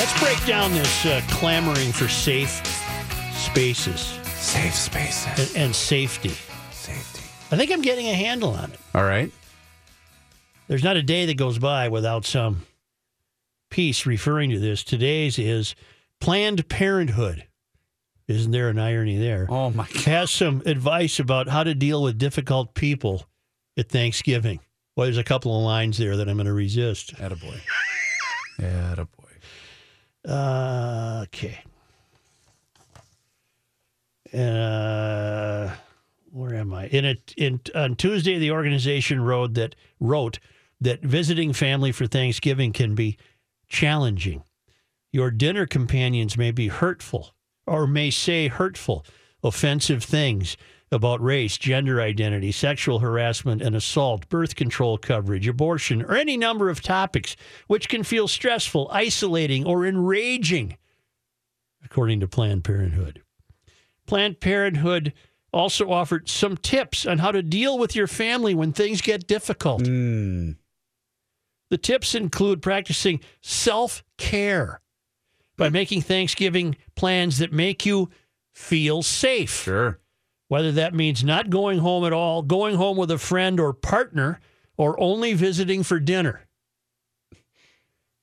Let's break down this clamoring for safe spaces. Safe spaces. And safety. Safety. I think I'm getting a handle on it. All right. There's not a day that goes by without some piece referring to this. Today's is Planned Parenthood. Isn't there an irony there? Oh, my God. Has some advice about how to deal with difficult people at Thanksgiving. Well, there's a couple of lines there that I'm going to resist. Attaboy. Attaboy. Okay. Where am I? On Tuesday, the organization wrote that visiting family for Thanksgiving can be challenging. Your dinner companions may be hurtful or may say hurtful, offensive things about race, gender identity, sexual harassment and assault, birth control coverage, abortion, or any number of topics which can feel stressful, isolating, or enraging, according to Planned Parenthood. Planned Parenthood also offered some tips on how to deal with your family when things get difficult. Mm. The tips include practicing self-care by making Thanksgiving plans that make you feel safe. Sure. Whether that means not going home at all, going home with a friend or partner, or only visiting for dinner.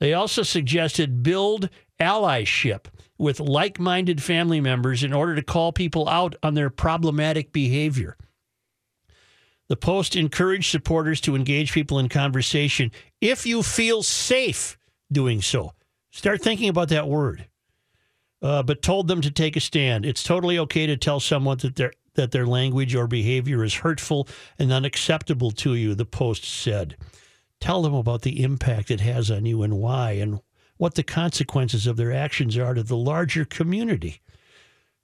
They also suggested build allyship with like-minded family members in order to call people out on their problematic behavior. The Post encouraged supporters to engage people in conversation if you feel safe doing so. Start thinking about that word. But told them to take a stand. It's totally okay to tell someone that their language or behavior is hurtful and unacceptable to you, the Post said. Tell them about the impact it has on you and why, and what the consequences of their actions are to the larger community.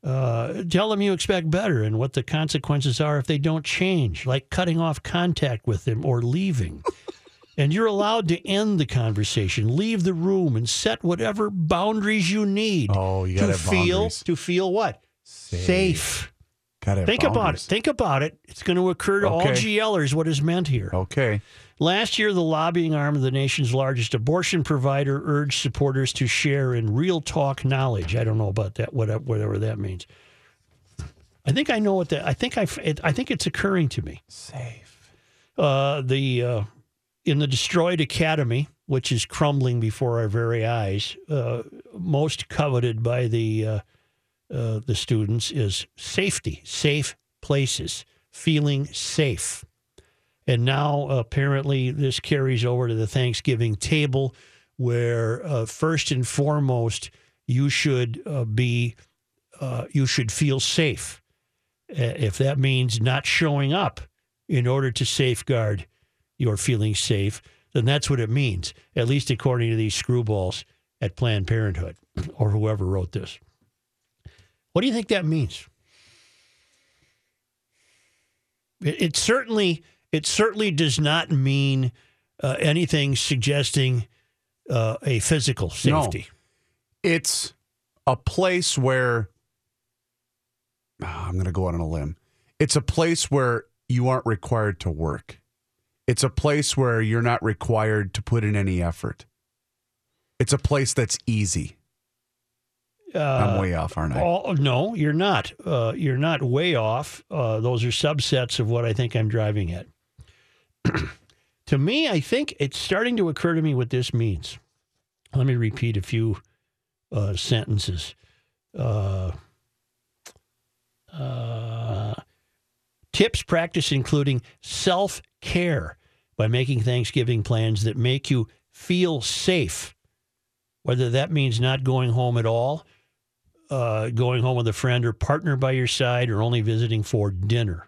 Tell them you expect better and what the consequences are if they don't change, like cutting off contact with them or leaving. And you're allowed to end the conversation, leave the room, and set whatever boundaries you need. Oh, you gotta have boundaries. To feel what? Safe. Gotta have boundaries. Think about it. It's going to occur to all GLers what is meant here. Okay. Last year, the lobbying arm of the nation's largest abortion provider urged supporters to share in real talk knowledge. I don't know about that, whatever that means. I think I know what that. I think it's occurring to me. Safe. In the destroyed academy, which is crumbling before our very eyes, most coveted by the students is safety, safe places, feeling safe. And now, apparently, this carries over to the Thanksgiving table, where first and foremost, you should feel safe. If that means not showing up in order to safeguard you're feeling safe, then that's what it means, at least according to these screwballs at Planned Parenthood or whoever wrote this. What do you think that means? It certainly does not mean anything suggesting a physical safety. No. It's a place where, I'm going to go out on a limb, it's a place where you aren't required to work. It's a place where you're not required to put in any effort. It's a place that's easy. I'm way off, aren't I? No, you're not. You're not way off. Those are subsets of what I think I'm driving at. To me, I think it's starting to occur to me what this means. Let me repeat a few sentences. Tips practice including self-care by making Thanksgiving plans that make you feel safe, whether that means not going home at all, going home with a friend or partner by your side, or only visiting for dinner.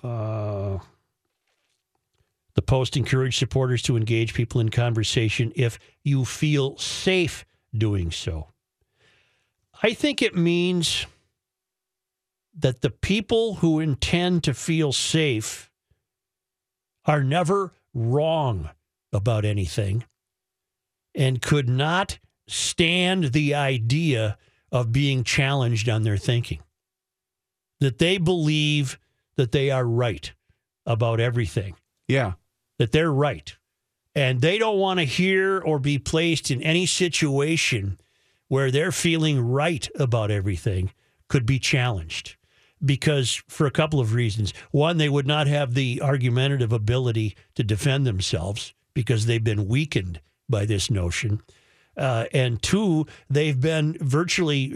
The Post encouraged supporters to engage people in conversation if you feel safe doing so. I think it means that the people who intend to feel safe are never wrong about anything and could not stand the idea of being challenged on their thinking. That they believe that they are right about everything. Yeah. That they're right. And they don't want to hear or be placed in any situation where their feeling right about everything could be challenged, because for a couple of reasons. One, they would not have the argumentative ability to defend themselves because they've been weakened by this notion. And two, they've been virtually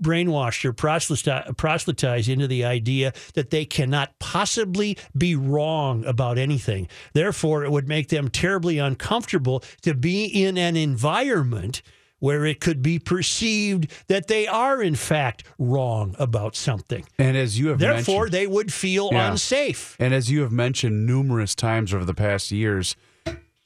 brainwashed or proselytized into the idea that they cannot possibly be wrong about anything. Therefore, it would make them terribly uncomfortable to be in an environment where it could be perceived that they are, in fact, wrong about something. And as you have mentioned, therefore, they would feel unsafe. And as you have mentioned numerous times over the past years,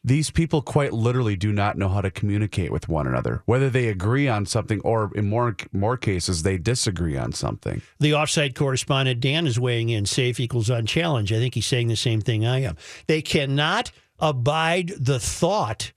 these people quite literally do not know how to communicate with one another, whether they agree on something or, in more cases, they disagree on something. The Offside correspondent, Dan, is weighing in. Safe equals unchallenged. I think he's saying the same thing I am. They cannot abide the thought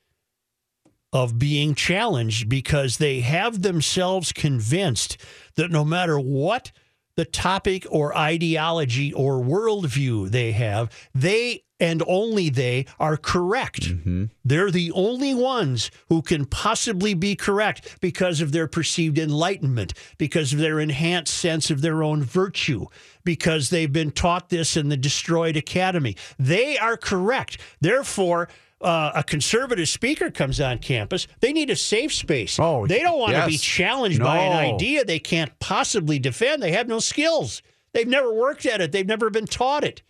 of being challenged because they have themselves convinced that no matter what the topic or ideology or worldview they have, they and only they are correct. Mm-hmm. They're the only ones who can possibly be correct because of their perceived enlightenment, because of their enhanced sense of their own virtue, because they've been taught this in the destroyed academy. They are correct. Therefore, a conservative speaker comes on campus, they need a safe space. Oh, they don't want to be challenged by an idea they can't possibly defend. They have no skills. They've never worked at it. They've never been taught it.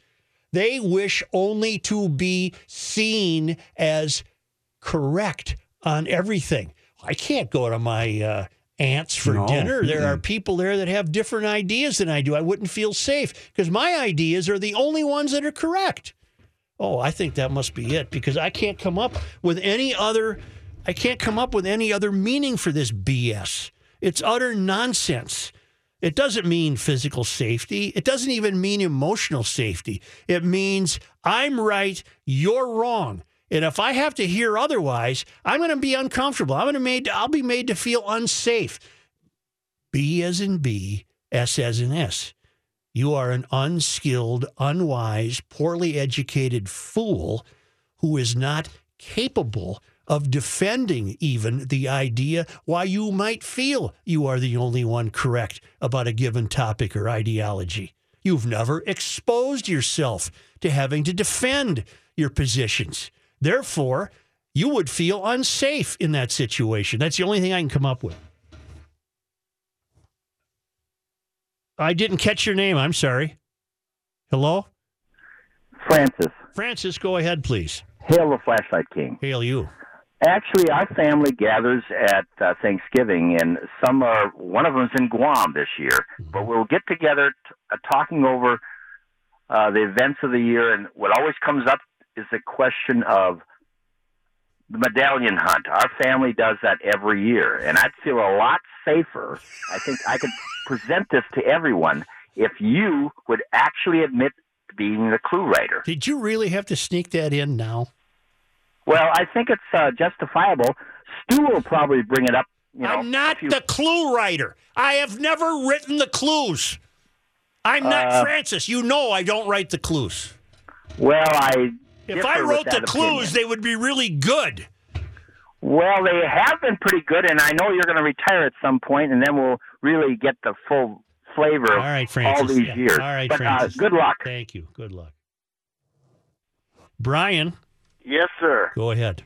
They wish only to be seen as correct on everything. I can't go to my aunts for dinner. There are people there that have different ideas than I do. I wouldn't feel safe because my ideas are the only ones that are correct. Oh, I think that must be it, because I can't come up with any other meaning for this BS. It's utter nonsense. It doesn't mean physical safety. It doesn't even mean emotional safety. It means I'm right, you're wrong. And if I have to hear otherwise, I'm going to be uncomfortable. I'll be made to feel unsafe. B as in B, S as in S. You are an unskilled, unwise, poorly educated fool who is not capable of defending even the idea why you might feel you are the only one correct about a given topic or ideology. You've never exposed yourself to having to defend your positions. Therefore, you would feel unsafe in that situation. That's the only thing I can come up with. I didn't catch your name. I'm sorry. Hello? Francis. Francis, go ahead, please. Hail the Flashlight King. Hail you. Actually, our family gathers at Thanksgiving, and one of them's in Guam this year. But we'll get together talking over the events of the year, and what always comes up is the question of the medallion hunt. Our family does that every year, and I'd feel a lot safer. I think I could present this to everyone if you would actually admit to being the clue writer. Did you really have to sneak that in now? Well, I think it's justifiable. Stu will probably bring it up. I'm not the clue writer. I have never written the clues. I'm not Francis. You know I don't write the clues. Well, If I wrote the clues, they would be really good. Well, they have been pretty good, and I know you're going to retire at some point, and then we'll really get the full flavor of all these years. All right, Francis. Good luck. Thank you. Good luck. Brian. Yes, sir. Go ahead.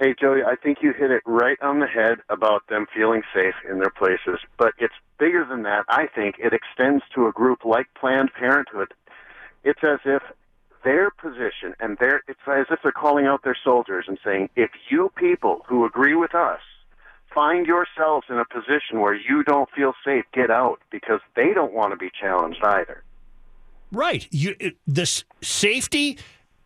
Hey, Joey, I think you hit it right on the head about them feeling safe in their places, but it's bigger than that. I think it extends to a group like Planned Parenthood. It's as if their position, and it's as if they're calling out their soldiers and saying, if you people who agree with us find yourselves in a position where you don't feel safe, get out, because they don't want to be challenged either. Right. This safety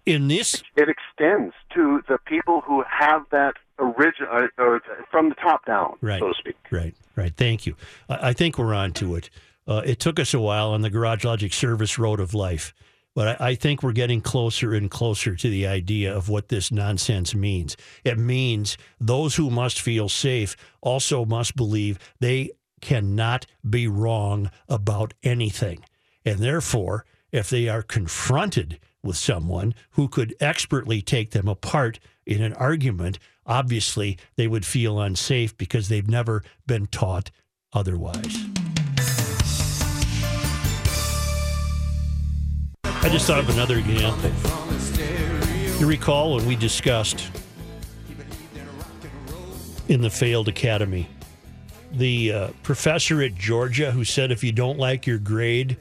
in this... It extends to the people who have that original, or from the top down, so to speak. Right. Thank you. I think we're on to it. It took us a while on the Garage Logic Service Road of Life. But I think we're getting closer and closer to the idea of what this nonsense means. It means those who must feel safe also must believe they cannot be wrong about anything. And therefore, if they are confronted with someone who could expertly take them apart in an argument, obviously they would feel unsafe because they've never been taught otherwise. I just thought of another example. You recall when we discussed in the failed academy, the professor at Georgia who said, if you don't like your grade,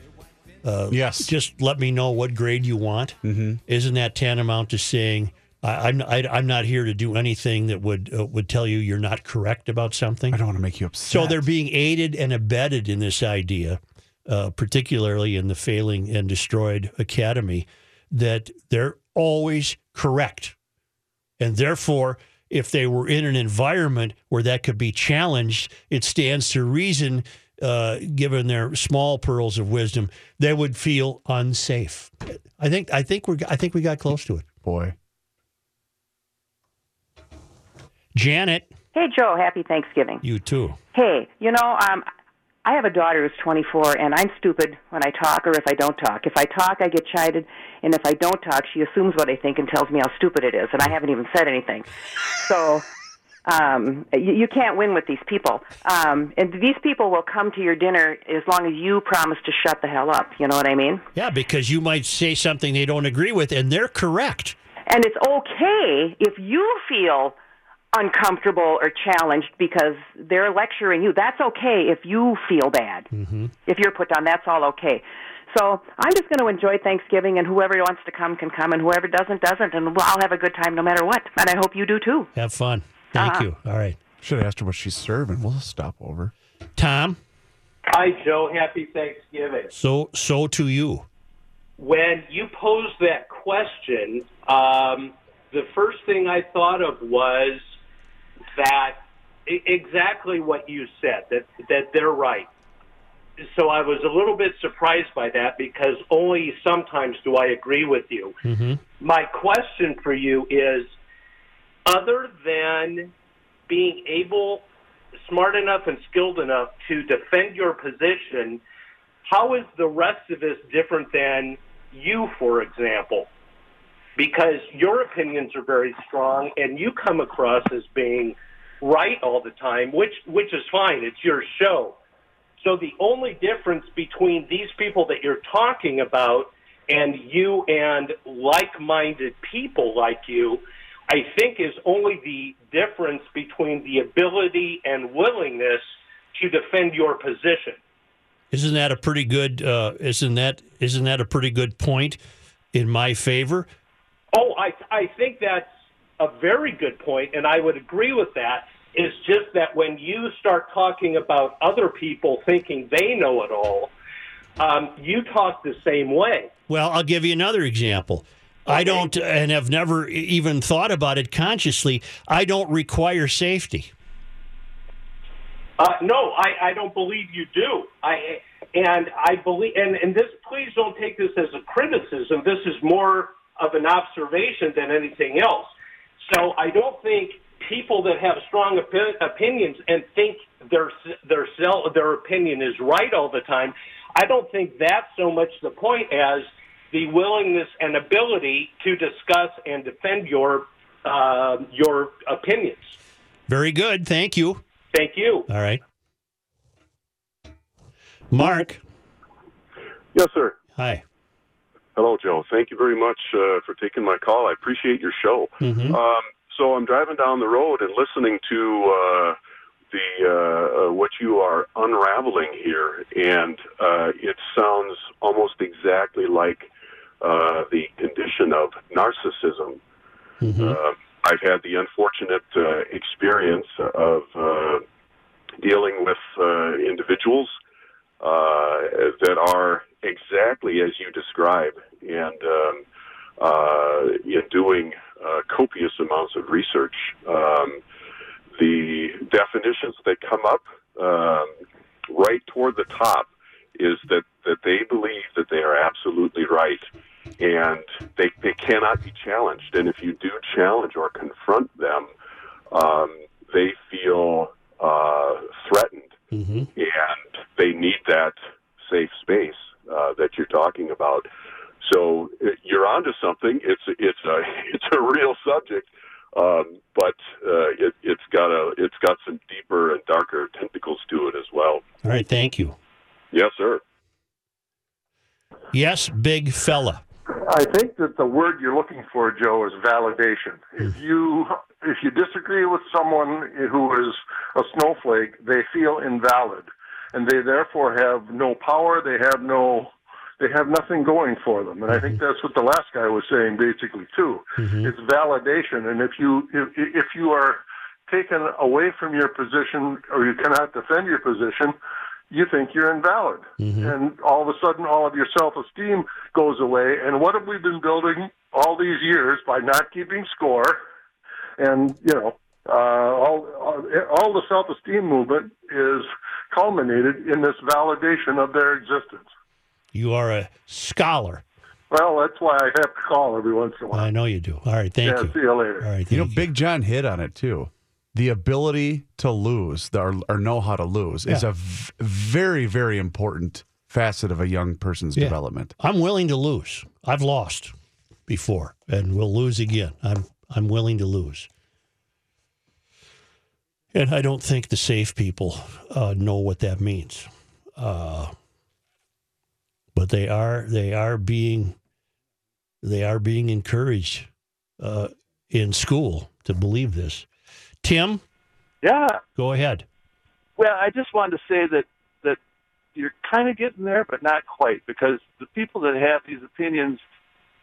just let me know what grade you want. Mm-hmm. Isn't that tantamount to saying, I'm not here to do anything that would tell you you're not correct about something? I don't want to make you upset. So they're being aided and abetted in this idea, particularly in the failing and destroyed academy, that they're always correct. And therefore, if they were in an environment where that could be challenged, it stands to reason, given their small pearls of wisdom, they would feel unsafe. I think we got close to it. Boy. Janet. Hey, Joe. Happy Thanksgiving. You too. Hey, I have a daughter who's 24, and I'm stupid when I talk or if I don't talk. If I talk, I get chided, and if I don't talk, she assumes what I think and tells me how stupid it is, and I haven't even said anything. So you can't win with these people. And these people will come to your dinner as long as you promise to shut the hell up. You know what I mean? Yeah, because you might say something they don't agree with, and they're correct. And it's okay if you feel uncomfortable or challenged because they're lecturing you. That's okay if you feel bad. Mm-hmm. If you're put down, that's all okay. So I'm just going to enjoy Thanksgiving, and whoever wants to come can come, and whoever doesn't, and I'll have a good time no matter what. And I hope you do too. Have fun. Thank you. All right. Should have asked her what she's serving. We'll stop over. Tom? Hi, Joe. Happy Thanksgiving. So to you. When you posed that question, the first thing I thought of was that exactly what you said, that they're right. So I was a little bit surprised by that because only sometimes do I agree with you. Mm-hmm. My question for you is, other than being smart enough and skilled enough to defend your position, how is the rest of this different than you, for example? Because your opinions are very strong, and you come across as being right all the time, which is fine. It's your show. So the only difference between these people that you're talking about and you and like-minded people like you, I think, is only the difference between the ability and willingness to defend your position. Isn't that a pretty good? Isn't that a pretty good point in my favor? Oh, I think that's a very good point, and I would agree with that. It's just that when you start talking about other people thinking they know it all, you talk the same way. Well, I'll give you another example. Okay. I don't, and have never even thought about it consciously, I don't require safety. No, I don't believe you do. I believe, and this, please don't take this as a criticism. This is more of an observation than anything else. So I don't think people that have strong opinions and think their opinion is right all the time, I don't think that's so much the point as the willingness and ability to discuss and defend your opinions. Very good. Thank you. Thank you. All right. Mark. Yes, sir. Hi. Hello, Joe. Thank you very much for taking my call. I appreciate your show. Mm-hmm. So I'm driving down the road and listening to what you are unraveling here, and it sounds almost exactly like the condition of narcissism. Mm-hmm. I've had the unfortunate experience of dealing with individuals that are exactly as you describe, and in doing copious amounts of research, the definitions that come up right toward the top is that they believe that they are absolutely right, and they cannot be challenged. And if you do challenge or confront them, they feel threatened, mm-hmm. and they need that safe space that you're talking about. So you're onto got some deeper and darker tentacles to it as well. All right, thank you. Yes, sir. Yes, big fella. I think that the word you're looking for, Joe, is validation. If you disagree with someone who is a snowflake, they feel invalid, and they therefore have no power. They have nothing going for them. And I think that's what the last guy was saying, basically, too. Mm-hmm. It's validation, and if you are taken away from your position or you cannot defend your position, you think you're invalid. Mm-hmm. And all of a sudden, all of your self-esteem goes away. And what have we been building all these years by not keeping score? And, you know, all the self-esteem movement is culminated in this validation of their existence. You are a scholar. Well, that's why I have to call every once in a while. I know you do. All right, thank you. See you later. All right, you know, Big John hit on it, too. The ability to lose or know how to lose is a very, very important facet of a young person's development. I'm willing to lose. I've lost before, and will lose again. I'm willing to lose. And I don't think the safe people know what that means. But they are being encouraged in school to believe this. Tim? Yeah. Go ahead. Well, I just wanted to say that you're kind of getting there, but not quite, because the people that have these opinions,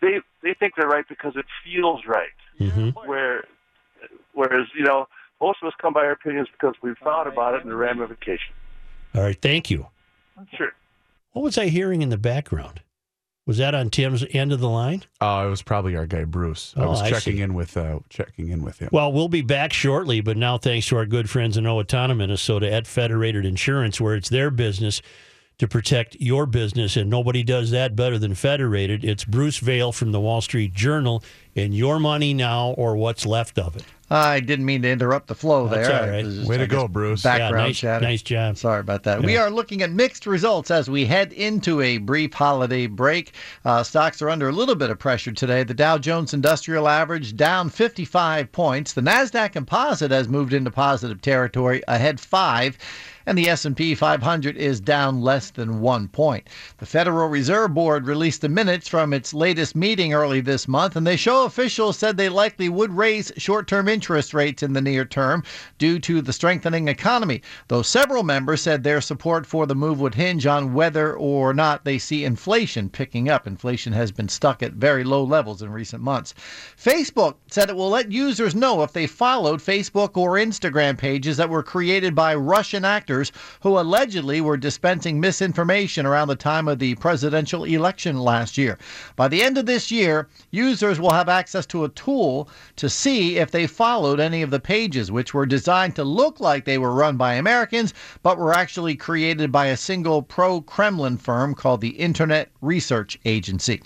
they think they're right because it feels right. Mm-hmm. Whereas, you know, most of us come by our opinions because we've thought about it and the ramifications. All right. Thank you. Okay. Sure. What was I hearing in the background? Was that on Tim's end of the line? It was probably our guy Bruce. I was checking in with him. Well, we'll be back shortly, but now thanks to our good friends in Owatonna, Minnesota at Federated Insurance, where it's their business to protect your business, and nobody does that better than Federated. It's Bruce Vale from the Wall Street Journal, and your money now or what's left of it. I didn't mean to interrupt the flow there. That's all right. Way to go, Bruce. Nice job. Sorry about that. Yeah. We are looking at mixed results as we head into a brief holiday break. Stocks are under a little bit of pressure today. The Dow Jones Industrial Average down 55 points. The NASDAQ Composite has moved into positive territory, ahead 5. And the S&P 500 is down less than 1 point. The Federal Reserve Board released the minutes from its latest meeting early this month, and they show officials said they likely would raise short-term interest rates in the near term due to the strengthening economy, though several members said their support for the move would hinge on whether or not they see inflation picking up. Inflation has been stuck at very low levels in recent months. Facebook said it will let users know if they followed Facebook or Instagram pages that were created by Russian actors who allegedly were dispensing misinformation around the time of the presidential election last year. By the end of this year, users will have access to a tool to see if they followed any of the pages, which were designed to look like they were run by Americans, but were actually created by a single pro-Kremlin firm called the Internet Research Agency.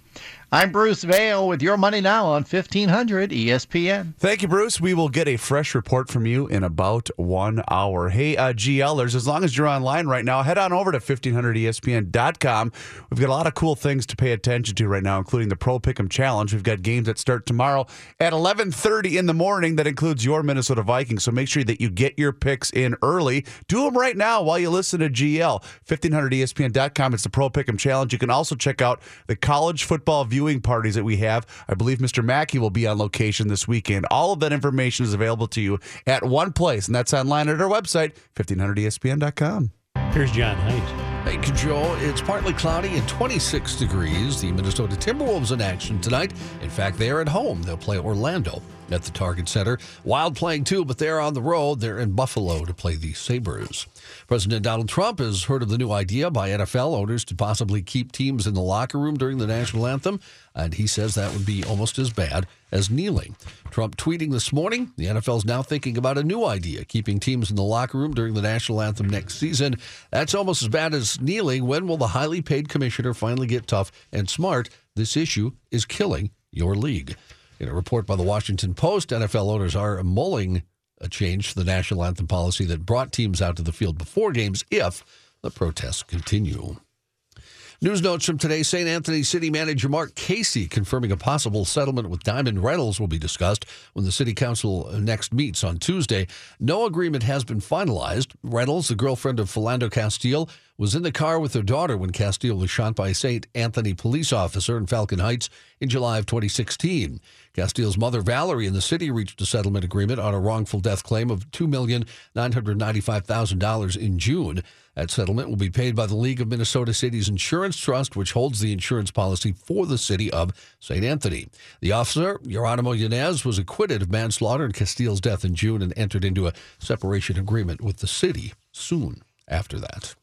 I'm Bruce Vale with Your Money Now on 1500 ESPN. Thank you, Bruce. We will get a fresh report from you in about 1 hour. Hey, GLers, as long as you're online right now, head on over to 1500ESPN.com. We've got a lot of cool things to pay attention to right now, including the Pro Pick'em Challenge. We've got games that start tomorrow at 11:30 in the morning. That includes your Minnesota Vikings, so make sure that you get your picks in early. Do them right now while you listen to GL. 1500ESPN.com. It's the Pro Pick'em Challenge. You can also check out the college football viewing parties that we have. I believe Mr. Mackey will be on location this weekend. All of that information is available to you at one place, and that's online at our website, 1500ESPN.com. Here's John Heights. Thank you, Joe. It's partly cloudy and 26 degrees. The Minnesota Timberwolves in action tonight. In fact, they're at home. They'll play Orlando at the Target Center. Wild playing too, but they're on the road. They're in Buffalo to play the Sabres. President Donald Trump has heard of the new idea by NFL owners to possibly keep teams in the locker room during the national anthem, and he says that would be almost as bad as kneeling. Trump tweeting this morning, the NFL is now thinking about a new idea, keeping teams in the locker room during the national anthem next season. That's almost as bad as kneeling. When will the highly paid commissioner finally get tough and smart? This issue is killing your league. In a report by the Washington Post, NFL owners are mulling a change to the national anthem policy that brought teams out to the field before games if the protests continue. News notes from today, St. Anthony City Manager Mark Casey confirming a possible settlement with Diamond Rentals will be discussed when the City Council next meets on Tuesday. No agreement has been finalized. Reynolds, the girlfriend of Philando Castile, was in the car with her daughter when Castile was shot by a St. Anthony police officer in Falcon Heights in July of 2016. Castile's mother, Valerie, and the city reached a settlement agreement on a wrongful death claim of $2,995,000 in June. That settlement will be paid by the League of Minnesota Cities Insurance Trust, which holds the insurance policy for the city of St. Anthony. The officer, Geronimo Yanez, was acquitted of manslaughter in Castile's death in June and entered into a separation agreement with the city soon after that.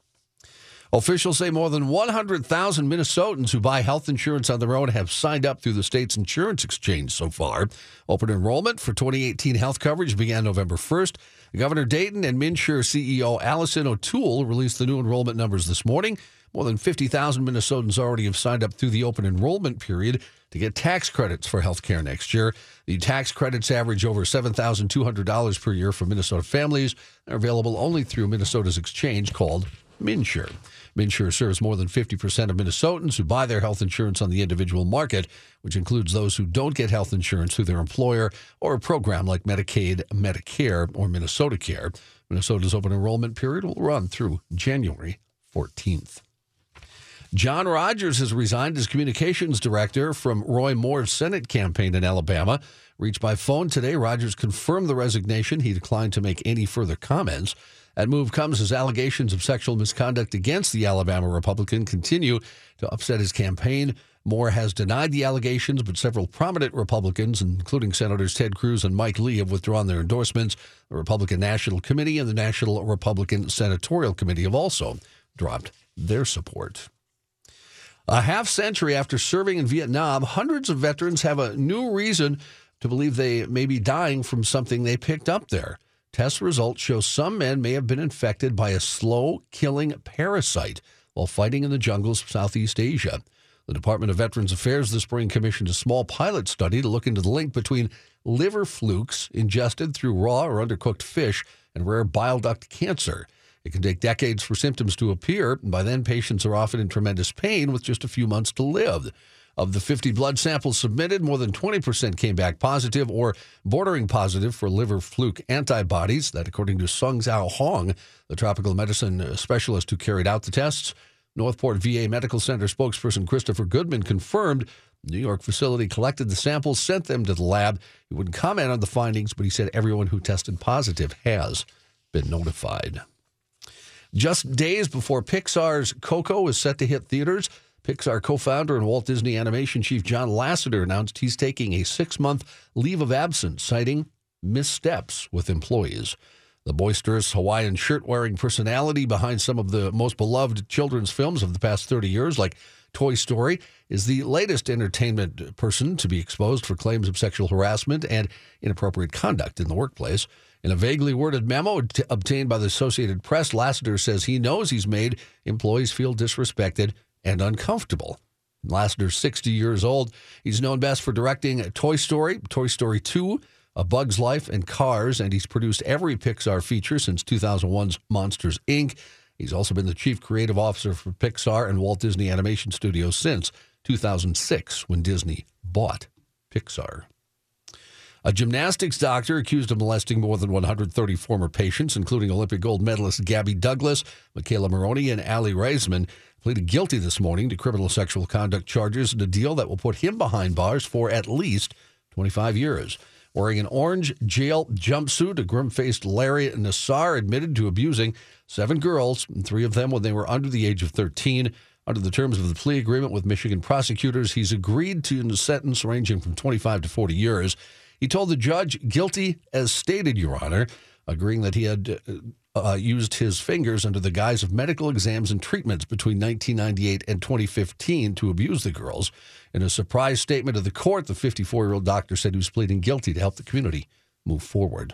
Officials say more than 100,000 Minnesotans who buy health insurance on their own have signed up through the state's insurance exchange so far. Open enrollment for 2018 health coverage began November 1st. Governor Dayton and MNsure CEO Allison O'Toole released the new enrollment numbers this morning. More than 50,000 Minnesotans already have signed up through the open enrollment period to get tax credits for health care next year. The tax credits average over $7,200 per year for Minnesota families. They're available only through Minnesota's exchange called MNsure. MNsure serves more than 50% of Minnesotans who buy their health insurance on the individual market, which includes those who don't get health insurance through their employer or a program like Medicaid, Medicare, or Minnesota Care. Minnesota's open enrollment period will run through January 14th. John Rogers has resigned as communications director from Roy Moore's Senate campaign in Alabama. Reached by phone today, Rogers confirmed the resignation. He declined to make any further comments. That move comes as allegations of sexual misconduct against the Alabama Republican continue to upset his campaign. Moore has denied the allegations, but several prominent Republicans, including Senators Ted Cruz and Mike Lee, have withdrawn their endorsements. The Republican National Committee and the National Republican Senatorial Committee have also dropped their support. A half century after serving in Vietnam, hundreds of veterans have a new reason to believe they may be dying from something they picked up there. Test results show some men may have been infected by a slow-killing parasite while fighting in the jungles of Southeast Asia. The Department of Veterans Affairs this spring commissioned a small pilot study to look into the link between liver flukes ingested through raw or undercooked fish and rare bile duct cancer. It can take decades for symptoms to appear, and by then patients are often in tremendous pain with just a few months to live. Of the 50 blood samples submitted, more than 20% came back positive or bordering positive for liver fluke antibodies. That, according to Sung Zhao Hong, the tropical medicine specialist who carried out the tests. Northport VA Medical Center spokesperson Christopher Goodman confirmed the New York facility collected the samples, sent them to the lab. He wouldn't comment on the findings, but he said everyone who tested positive has been notified. Just days before Pixar's Coco is set to hit theaters, Pixar co-founder and Walt Disney Animation chief John Lasseter announced he's taking a 6-month leave of absence, citing missteps with employees. The boisterous Hawaiian shirt-wearing personality behind some of the most beloved children's films of the past 30 years, like Toy Story, is the latest entertainment person to be exposed for claims of sexual harassment and inappropriate conduct in the workplace. In a vaguely worded memo obtained by the Associated Press, Lasseter says he knows he's made employees feel disrespected and uncomfortable. Lasseter's 60 years old. He's known best for directing Toy Story, Toy Story 2, A Bug's Life, and Cars, and he's produced every Pixar feature since 2001's Monsters, Inc. He's also been the chief creative officer for Pixar and Walt Disney Animation Studios since 2006, when Disney bought Pixar. A gymnastics doctor accused of molesting more than 130 former patients, including Olympic gold medalist Gabby Douglas, Michaela Maroney, and Ali Reisman, pleaded guilty this morning to criminal sexual conduct charges in a deal that will put him behind bars for at least 25 years. Wearing an orange jail jumpsuit, a grim-faced Larry Nassar admitted to abusing 7 girls, and 3 of them when they were under the age of 13. Under the terms of the plea agreement with Michigan prosecutors, he's agreed to a sentence ranging from 25 to 40 years. He told the judge, "Guilty as stated, Your Honor," agreeing that he had used his fingers under the guise of medical exams and treatments between 1998 and 2015 to abuse the girls. In a surprise statement to the court, the 54-year-old doctor said he was pleading guilty to help the community move forward.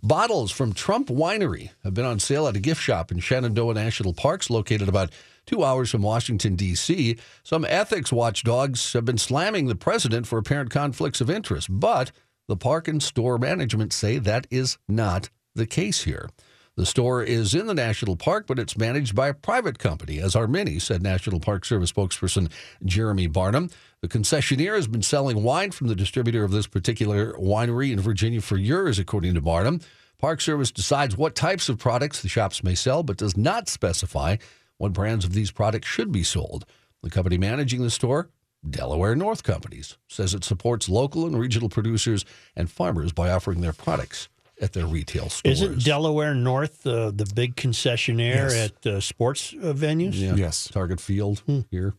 Bottles from Trump Winery have been on sale at a gift shop in Shenandoah National Parks, located about 2 hours from Washington, D.C. Some ethics watchdogs have been slamming the president for apparent conflicts of interest, but the park and store management say that is not the case here. The store is in the national park, but it's managed by a private company, as are many, said National Park Service spokesperson Jeremy Barnum. The concessionaire has been selling wine from the distributor of this particular winery in Virginia for years, according to Barnum. Park Service decides what types of products the shops may sell, but does not specify what brands of these products should be sold. The company managing the store, Delaware North Companies, says it supports local and regional producers and farmers by offering their products at their retail stores. Isn't Delaware North the big concessionaire at sports venues? Yeah. Yes. Target Field here.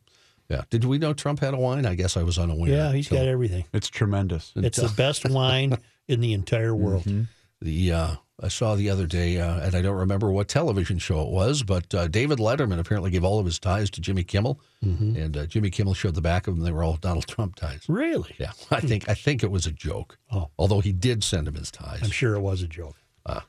Yeah. Did we know Trump had a wine? I guess I was unaware. Yeah, he's got everything. It's tremendous. It's the best wine in the entire world. Mm-hmm. The I saw the other day, and I don't remember what television show it was, but David Letterman apparently gave all of his ties to Jimmy Kimmel, and Jimmy Kimmel showed the back of them. They were all Donald Trump ties. Really? Yeah. I think it was a joke, although he did send him his ties. I'm sure it was a joke.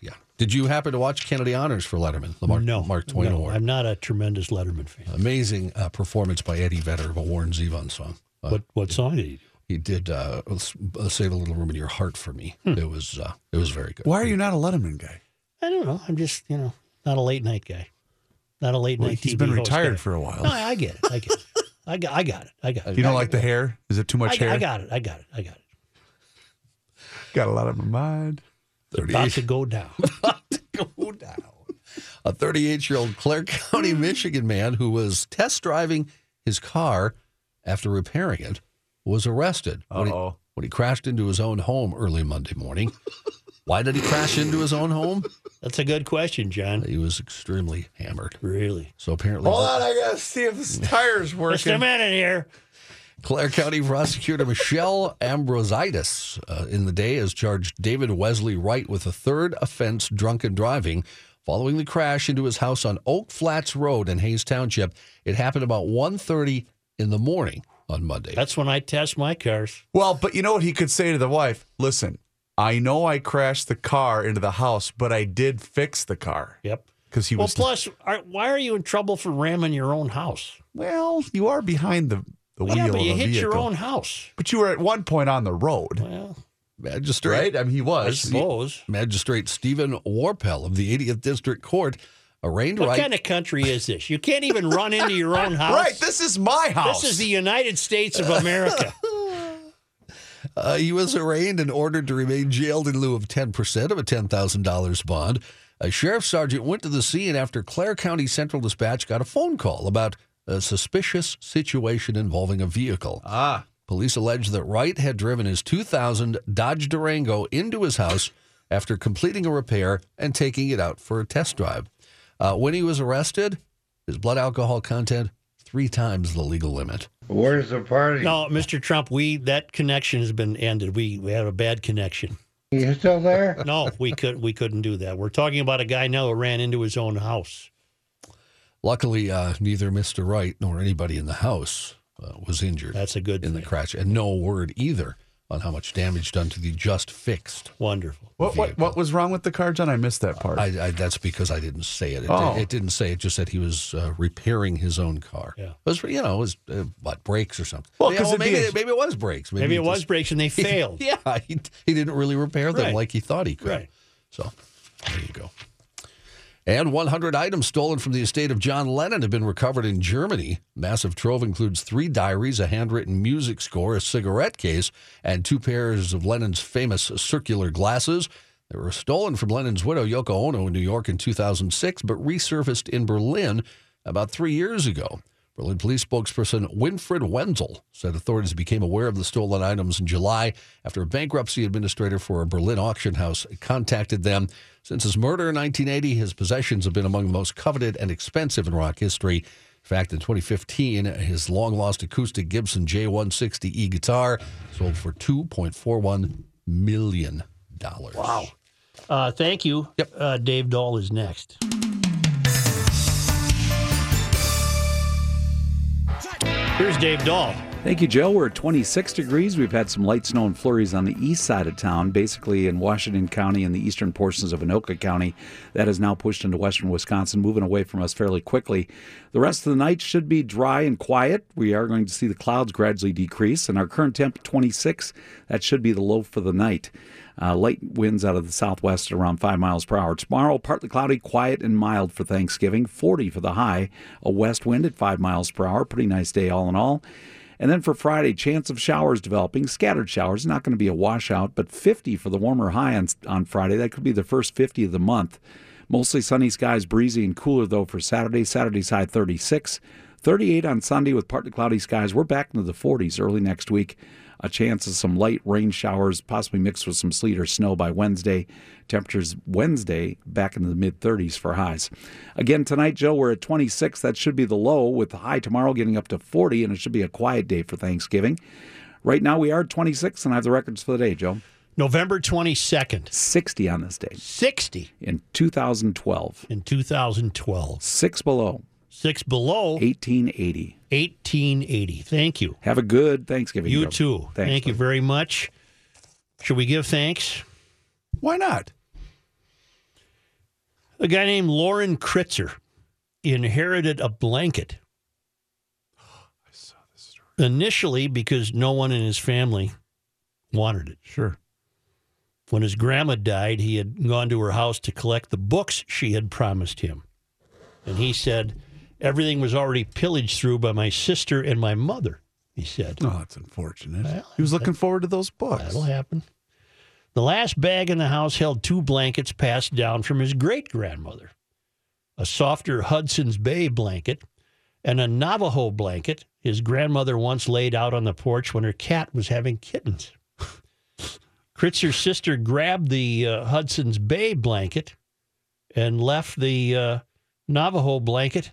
Yeah. Did you happen to watch Kennedy Honors for Letterman, the Mark Twain Award? No, I'm not a tremendous Letterman fan. Amazing performance by Eddie Vedder of a Warren Zevon song. What song did he do? He did Save a Little Room in Your Heart for Me. It was very good. Why are you not a Letterman guy? I don't know. I'm just, not a late-night guy. Not a late-night TV host. He's been retired for a while. No, I get it. I got it. You don't like the hair? Is it too much hair? I got it. Got a lot on my mind. About to go down. A 38-year-old Clare County, Michigan man who was test driving his car after repairing it was arrested when he crashed into his own home early Monday morning. Why did he crash into his own home? That's a good question, John. He was extremely hammered. Really? So apparently... Hold on, I got to see if his tire's working. Just a minute here. Clare County Prosecutor Michelle Ambrositis in the day has charged David Wesley Wright with a third offense, drunken driving, following the crash into his house on Oak Flats Road in Hayes Township. It happened about 1:30 in the morning on Monday. That's when I test my cars. Well, but you know what he could say to the wife? Listen, I know I crashed the car into the house, but I did fix the car. Yep. Because he was... Well, plus, why are you in trouble for ramming your own house? Well, you are behind the wheel of the vehicle. Yeah, but you hit your own house. But you were at one point on the road. Well... Magistrate... Right? I mean, he was. I suppose. Magistrate Stephen Warpel of the 80th District Court... What kind of country is this? You can't even run into your own house. Right, this is my house. This is the United States of America. He was arraigned and ordered to remain jailed in lieu of 10% of a $10,000 bond. A sheriff's sergeant went to the scene after Clare County Central Dispatch got a phone call about a suspicious situation involving a vehicle. Police alleged that Wright had driven his 2000 Dodge Durango into his house after completing a repair and taking it out for a test drive. When he was arrested, his blood alcohol content, 3 times the legal limit. Where's the party? No, Mr. Trump, that connection has been ended. We had a bad connection. You still there? No, we couldn't do that. We're talking about a guy now who ran into his own house. Luckily, neither Mr. Wright nor anybody in the house was injured. That's a good thing. In the crash. And no word either on how much damage done to the just fixed. Wonderful. What was wrong with the car, John? I missed that part. That's because I didn't say it. It didn't say it. Just said he was repairing his own car. Yeah. It was, it was brakes or something. Well, maybe it was brakes. Maybe it was brakes and they failed. He didn't really repair them like he thought he could. Right. So there you go. And 100 items stolen from the estate of John Lennon have been recovered in Germany. Massive trove includes 3 diaries, a handwritten music score, a cigarette case, and 2 pairs of Lennon's famous circular glasses. They were stolen from Lennon's widow, Yoko Ono, in New York in 2006, but resurfaced in Berlin about 3 years ago. Berlin police spokesperson Winfried Wenzel said authorities became aware of the stolen items in July after a bankruptcy administrator for a Berlin auction house contacted them. Since his murder in 1980, his possessions have been among the most coveted and expensive in rock history. In fact, in 2015, his long-lost acoustic Gibson J160E guitar sold for $2.41 million. Wow. Thank you. Yep. Dave Dahl is next. Here's Dave Dahl. Thank you, Joe. We're at 26 degrees. We've had some light snow and flurries on the east side of town, basically in Washington County and the eastern portions of Anoka County. That is now pushed into western Wisconsin, moving away from us fairly quickly. The rest of the night should be dry and quiet. We are going to see the clouds gradually decrease, and our current temp 26. That should be the low for the night. Light winds out of the southwest at around 5 miles per hour. Tomorrow, partly cloudy, quiet, and mild for Thanksgiving. 40 for the high, a west wind at 5 miles per hour. Pretty nice day all in all. And then for Friday, chance of showers developing, scattered showers, not going to be a washout, but 50 for the warmer high on Friday. That could be the first 50 of the month. Mostly sunny skies, breezy and cooler, though, for Saturday. Saturday's high 36. 38 on Sunday with partly cloudy skies. We're back into the 40s early next week. A chance of some light rain showers, possibly mixed with some sleet or snow by Wednesday. Temperatures Wednesday back into the mid-30s for highs. Again, tonight, Joe, we're at 26. That should be the low, with the high tomorrow getting up to 40, and it should be a quiet day for Thanksgiving. Right now, we are at 26, and I have the records for the day, Joe. November 22nd. 60 on this day. 60? In 2012. In 2012. 6 below. 6 below. 1880. 1880. Thank you. Have a good Thanksgiving. You too. Thanks, Thank you very much. Should we give thanks? Why not? A guy named Lauren Kritzer inherited a blanket. I saw this story. Initially because no one in his family wanted it. Sure. When his grandma died, he had gone to her house to collect the books she had promised him. And he said, everything was already pillaged through by my sister and my mother, he said. Oh, that's unfortunate. Well, he was looking forward to those books. That'll happen. The last bag in the house held 2 blankets passed down from his great-grandmother, a softer Hudson's Bay blanket and a Navajo blanket his grandmother once laid out on the porch when her cat was having kittens. Kritzer's sister grabbed the Hudson's Bay blanket and left the Navajo blanket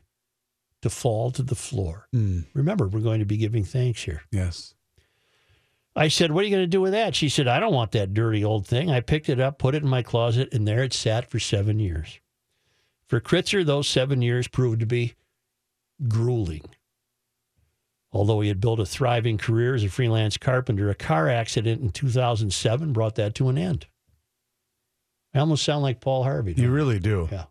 to fall to the floor. Mm. Remember, we're going to be giving thanks here. Yes. I said, what are you going to do with that? She said, I don't want that dirty old thing. I picked it up, put it in my closet, and there it sat for 7 years. For Kritzer, those 7 years proved to be grueling. Although he had built a thriving career as a freelance carpenter, a car accident in 2007 brought that to an end. I almost sound like Paul Harvey. You really do. Yeah.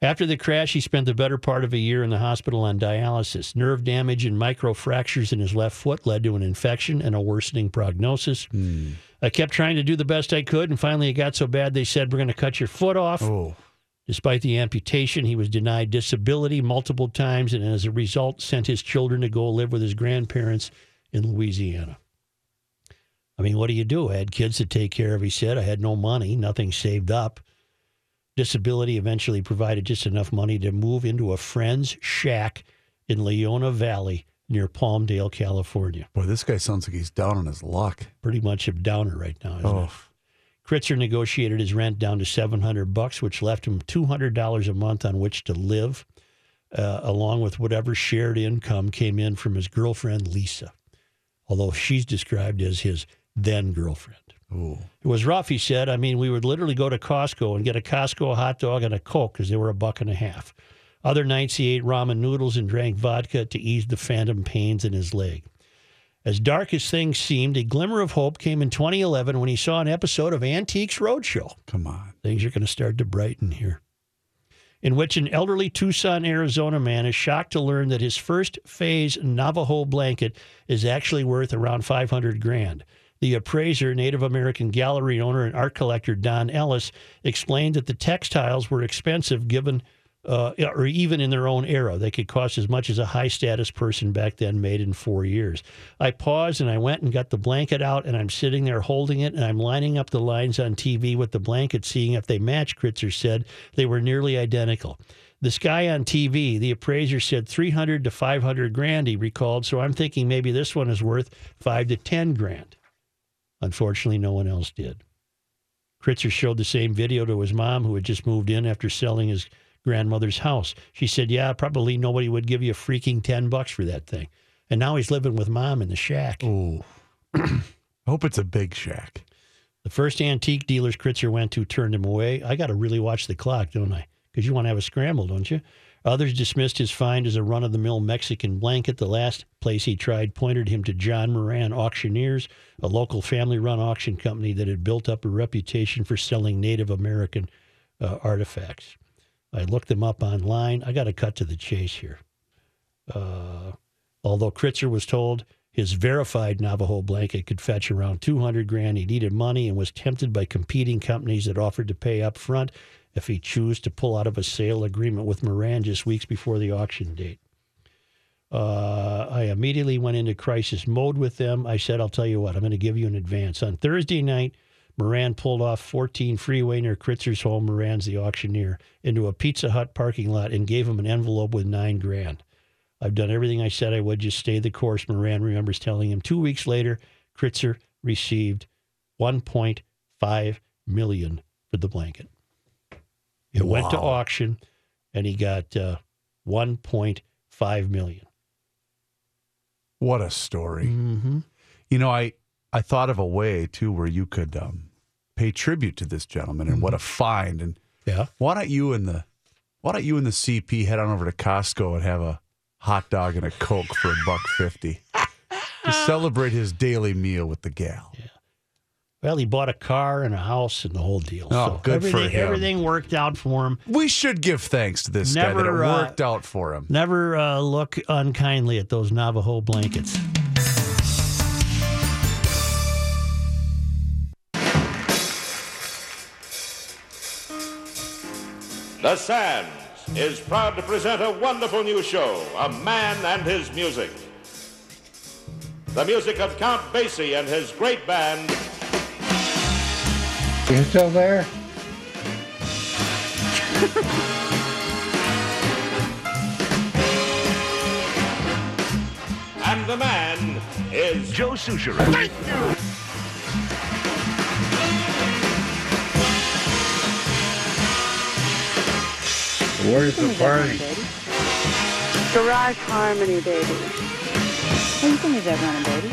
After the crash, he spent the better part of a year in the hospital on dialysis. Nerve damage and microfractures in his left foot led to an infection and a worsening prognosis. Mm. I kept trying to do the best I could, and finally it got so bad they said, we're going to cut your foot off. Oh. Despite the amputation, he was denied disability multiple times, and as a result, sent his children to go live with his grandparents in Louisiana. I mean, what do you do? I had kids to take care of, he said. I had no money, nothing saved up. Disability eventually provided just enough money to move into a friend's shack in Leona Valley near Palmdale, California. Boy, this guy sounds like he's down on his luck. Pretty much a downer right now, isn't it? Kritzer negotiated his rent down to $700, which left him $200 a month on which to live, along with whatever shared income came in from his girlfriend, Lisa, although she's described as his then-girlfriend. Ooh. It was rough, he said. I mean, we would literally go to Costco and get a Costco hot dog and a Coke because they were $1.50. Other nights, he ate ramen noodles and drank vodka to ease the phantom pains in his leg. As dark as things seemed, a glimmer of hope came in 2011 when he saw an episode of Antiques Roadshow. Come on. Things are going to start to brighten here. In which an elderly Tucson, Arizona man is shocked to learn that his first phase Navajo blanket is actually worth around $500,000. The appraiser, Native American gallery owner and art collector Don Ellis, explained that the textiles were expensive or even in their own era. They could cost as much as a high-status person back then made in 4 years. I paused and I went and got the blanket out, and I'm sitting there holding it, and I'm lining up the lines on TV with the blanket, seeing if they match, Kritzer said. They were nearly identical. This guy on TV, the appraiser said $300,000 to $500,000, he recalled, so I'm thinking maybe this one is worth $5,000 to $10,000. Unfortunately, no one else did. Kritzer showed the same video to his mom, who had just moved in after selling his grandmother's house. She said, yeah, probably nobody would give you a freaking $10 for that thing. And now he's living with mom in the shack. Ooh. Hope it's a big shack. The first antique dealers Kritzer went to turned him away. I got to really watch the clock, don't I? Because you want to have a scramble, don't you? Others dismissed his find as a run-of-the-mill Mexican blanket. The last place he tried pointed him to John Moran Auctioneers, a local family-run auction company that had built up a reputation for selling Native American artifacts. I looked them up online. I got to cut to the chase here. Although Kritzer was told his verified Navajo blanket could fetch around $200,000, he needed money and was tempted by competing companies that offered to pay up front if he chose to pull out of a sale agreement with Moran just weeks before the auction date. I immediately went into crisis mode with them. I said, I'll tell you what, I'm going to give you an advance. On Thursday night, Moran pulled off 14 Freeway near Kritzer's home, Moran's the auctioneer, into a Pizza Hut parking lot and gave him an envelope with $9,000. I've done everything I said I would, just stay the course, Moran remembers telling him. 2 weeks later, Kritzer received $1.5 million for the blanket. It went to auction, and he got $1.5 million. What a story. Mm-hmm. You know, I thought of a way, too, where you could pay tribute to this gentleman and what a find. And why don't you and the CP head on over to Costco and have a hot dog and a Coke for $1.50 to celebrate his daily meal with the gal? Yeah. Well, he bought a car and a house and the whole deal. Oh, so good for him. Everything worked out for him. We should give thanks to this guy that it worked out for him. Never look unkindly at those Navajo blankets. The Sands is proud to present a wonderful new show, A Man and His Music. The music of Count Basie and his great band. You still there? And the man is Joe Soucheray. Thank you! Where's the party? Garage Harmony, baby. What do you think of that running, baby?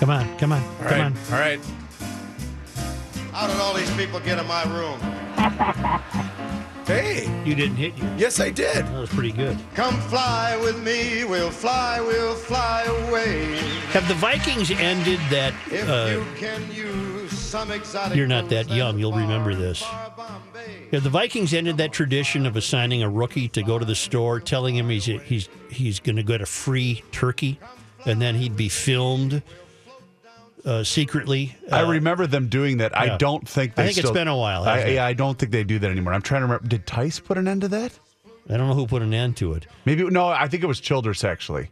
Come on. All right. How did all these people get in my room? Hey. You didn't hit you. Yes, I did. That was pretty good. Come fly with me. We'll fly away. Have the Vikings ended that... If you can use... You're not that young, you'll remember this. Yeah, the Vikings ended that tradition of assigning a rookie to go to the store, telling him he's going to get a free turkey, and then he'd be filmed secretly. I remember them doing that. Yeah. I think it's been a while. I don't think they do that anymore. I'm trying to remember. Did Tice put an end to that? I don't know who put an end to it. I think it was Childress, actually.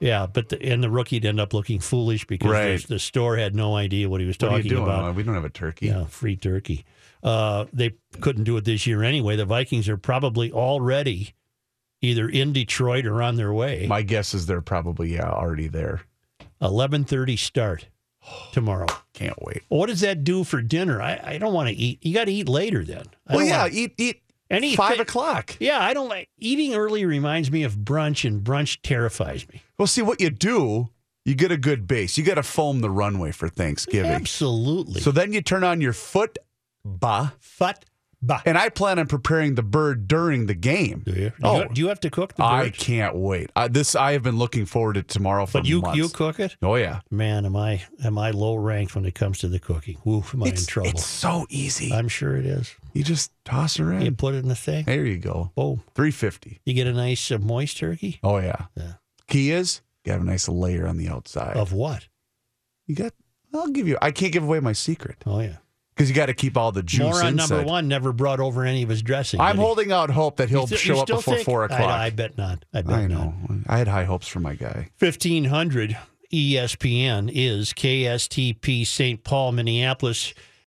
Yeah, but the rookie'd end up looking foolish because the store had no idea what he was talking about. We don't have a turkey. Yeah, free turkey. They couldn't do it this year anyway. The Vikings are probably already either in Detroit or on their way. My guess is they're probably already there. 11:30 start tomorrow. Can't wait. Well, what does that do for dinner? I don't want to eat. You got to eat later then. Eat. 5 o'clock. Yeah, I don't like eating early. Reminds me of brunch, and brunch terrifies me. Well, see what you do. You get a good base. You got to foam the runway for Thanksgiving. Absolutely. So then you turn on your footbah. And I plan on preparing the bird during the game. Do you? Do you have to cook the bird? I can't wait. I have been looking forward to tomorrow for months. You cook it? Oh yeah. Man, am I low ranked when it comes to the cooking? Woof, am I in trouble? It's so easy. I'm sure it is. You just toss her in. You put it in the thing. There you go. Oh, $3.50. You get a nice moist turkey? Oh, yeah. Key is you have a nice layer on the outside. Of what? I'll give you. I can't give away my secret. Oh, yeah. Because you got to keep all the juice inside. Moron number one never brought over any of his dressing. I'm holding out hope that he'll show up before 4 o'clock. I bet not. I know. I had high hopes for my guy. 1500 ESPN is KSTP St. Paul, Minneapolis.